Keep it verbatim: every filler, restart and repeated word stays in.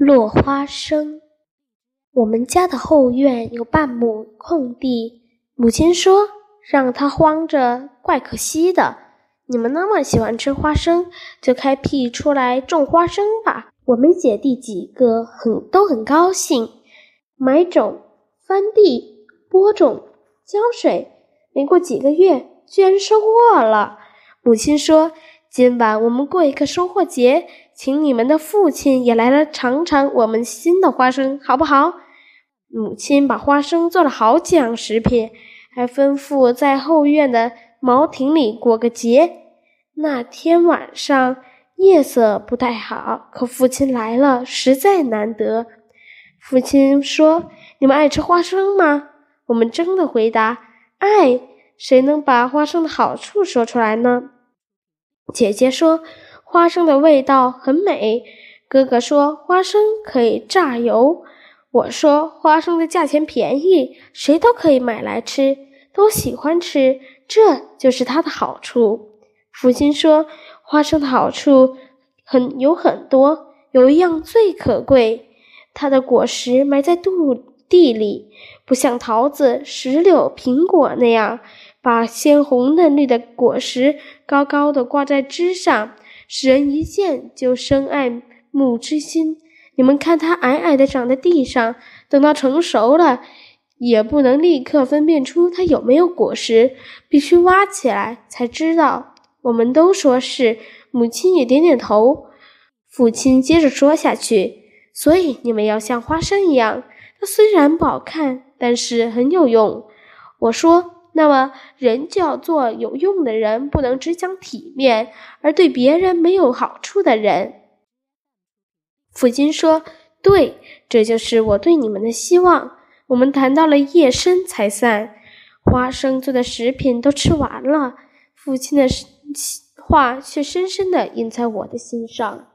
落花生。我们家的后院有半亩空地，母亲说让它荒着怪可惜的。你们那么喜欢吃花生，就开辟出来种花生吧。我们姐弟几个很都很高兴，买种、翻地、播种、浇水。没过几个月，居然收获了。母亲说，今晚我们过一个收获节，请你们的父亲也来来尝尝我们新的花生，好不好？母亲把花生做了好几样食品，还吩咐在后院的茅亭里过个节。那天晚上夜色不太好，可父亲来了，实在难得。父亲说，你们爱吃花生吗？我们争的回答，爱。谁能把花生的好处说出来呢？姐姐说，花生的味道很美。哥哥说，花生可以榨油。我说，花生的价钱便宜，谁都可以买来吃，都喜欢吃，这就是它的好处。父亲说，花生的好处很有很多，有一样最可贵，它的果实埋在肚地里，不像桃子、石榴、苹果那样把鲜红嫩绿的果实高高的挂在枝上，使人一见就生爱慕之心。你们看它矮矮的长在地上，等到成熟了也不能立刻分辨出它有没有果实，必须挖起来才知道。我们都说是，母亲也点点头。父亲接着说下去，所以你们要像花生一样，它虽然不好看，但是很有用。我说，那么人就要做有用的人，不能只讲体面，而对别人没有好处的人。父亲说，对，这就是我对你们的希望。我们谈到了夜深才散，花生做的食品都吃完了，父亲的话却深深地印在我的心上。